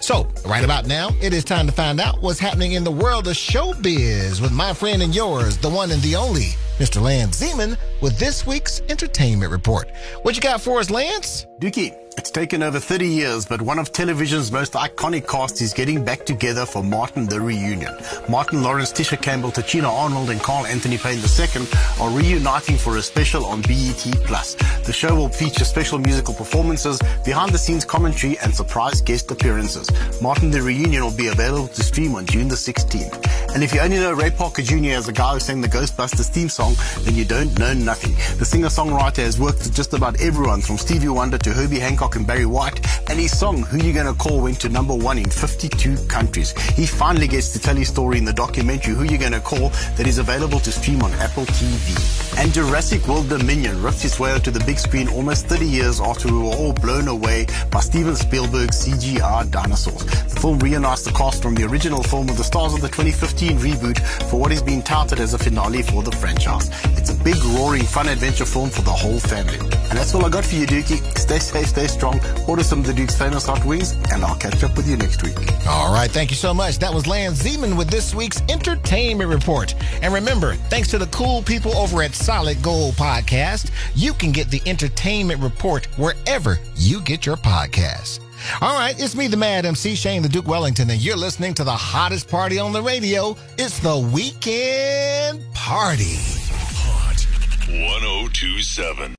So, right about now, it is time to find out what's happening in the world of showbiz with my friend and yours, the one and the only, Mr. Lance Zeman, with this week's entertainment report. What you got for us, Lance? Dookie, it's taken over 30 years, but one of television's most iconic casts is getting back together for Martin the Reunion. Martin Lawrence, Tisha Campbell, Tichina Arnold, and Carl Anthony Payne II are reuniting for a special on BET Plus. The show will feature special musical performances, behind-the-scenes commentary, and surprise guest appearances. Martin the Reunion will be available to stream on June the 16th. And if you only know Ray Parker Jr. as the guy who sang the Ghostbusters theme song, then you don't know nothing. The singer-songwriter has worked with just about everyone, from Stevie Wonder to Herbie Hancock and Barry White, and his song, Who You Gonna Call, went to number one in 52 countries. He finally gets to tell his story in the documentary, Who You Gonna Call, that is available to stream on Apple TV. And Jurassic World Dominion ripped its way onto the big screen almost 30 years after we were all blown away by Steven Spielberg's CGI dinosaurs. The film reunites the cast from the original film with the stars of the 2015 reboot for what is being touted as a finale for the franchise. It's a big, roaring, fun adventure film for the whole family. And that's all I got for you, Dookie. Stay safe, stay strong. Order some of the Duke's famous hot wings, and I'll catch up with you next week. All right, thank you so much. That was Lance Zeman with this week's entertainment report. And remember, thanks to the cool people over at Solid Gold Podcast, you can get the entertainment report wherever you get your podcasts. All right, it's me, the Mad MC, Shane, the Duke Wellington, and you're listening to the hottest party on the radio. It's the Weekend Party. Hot 1027.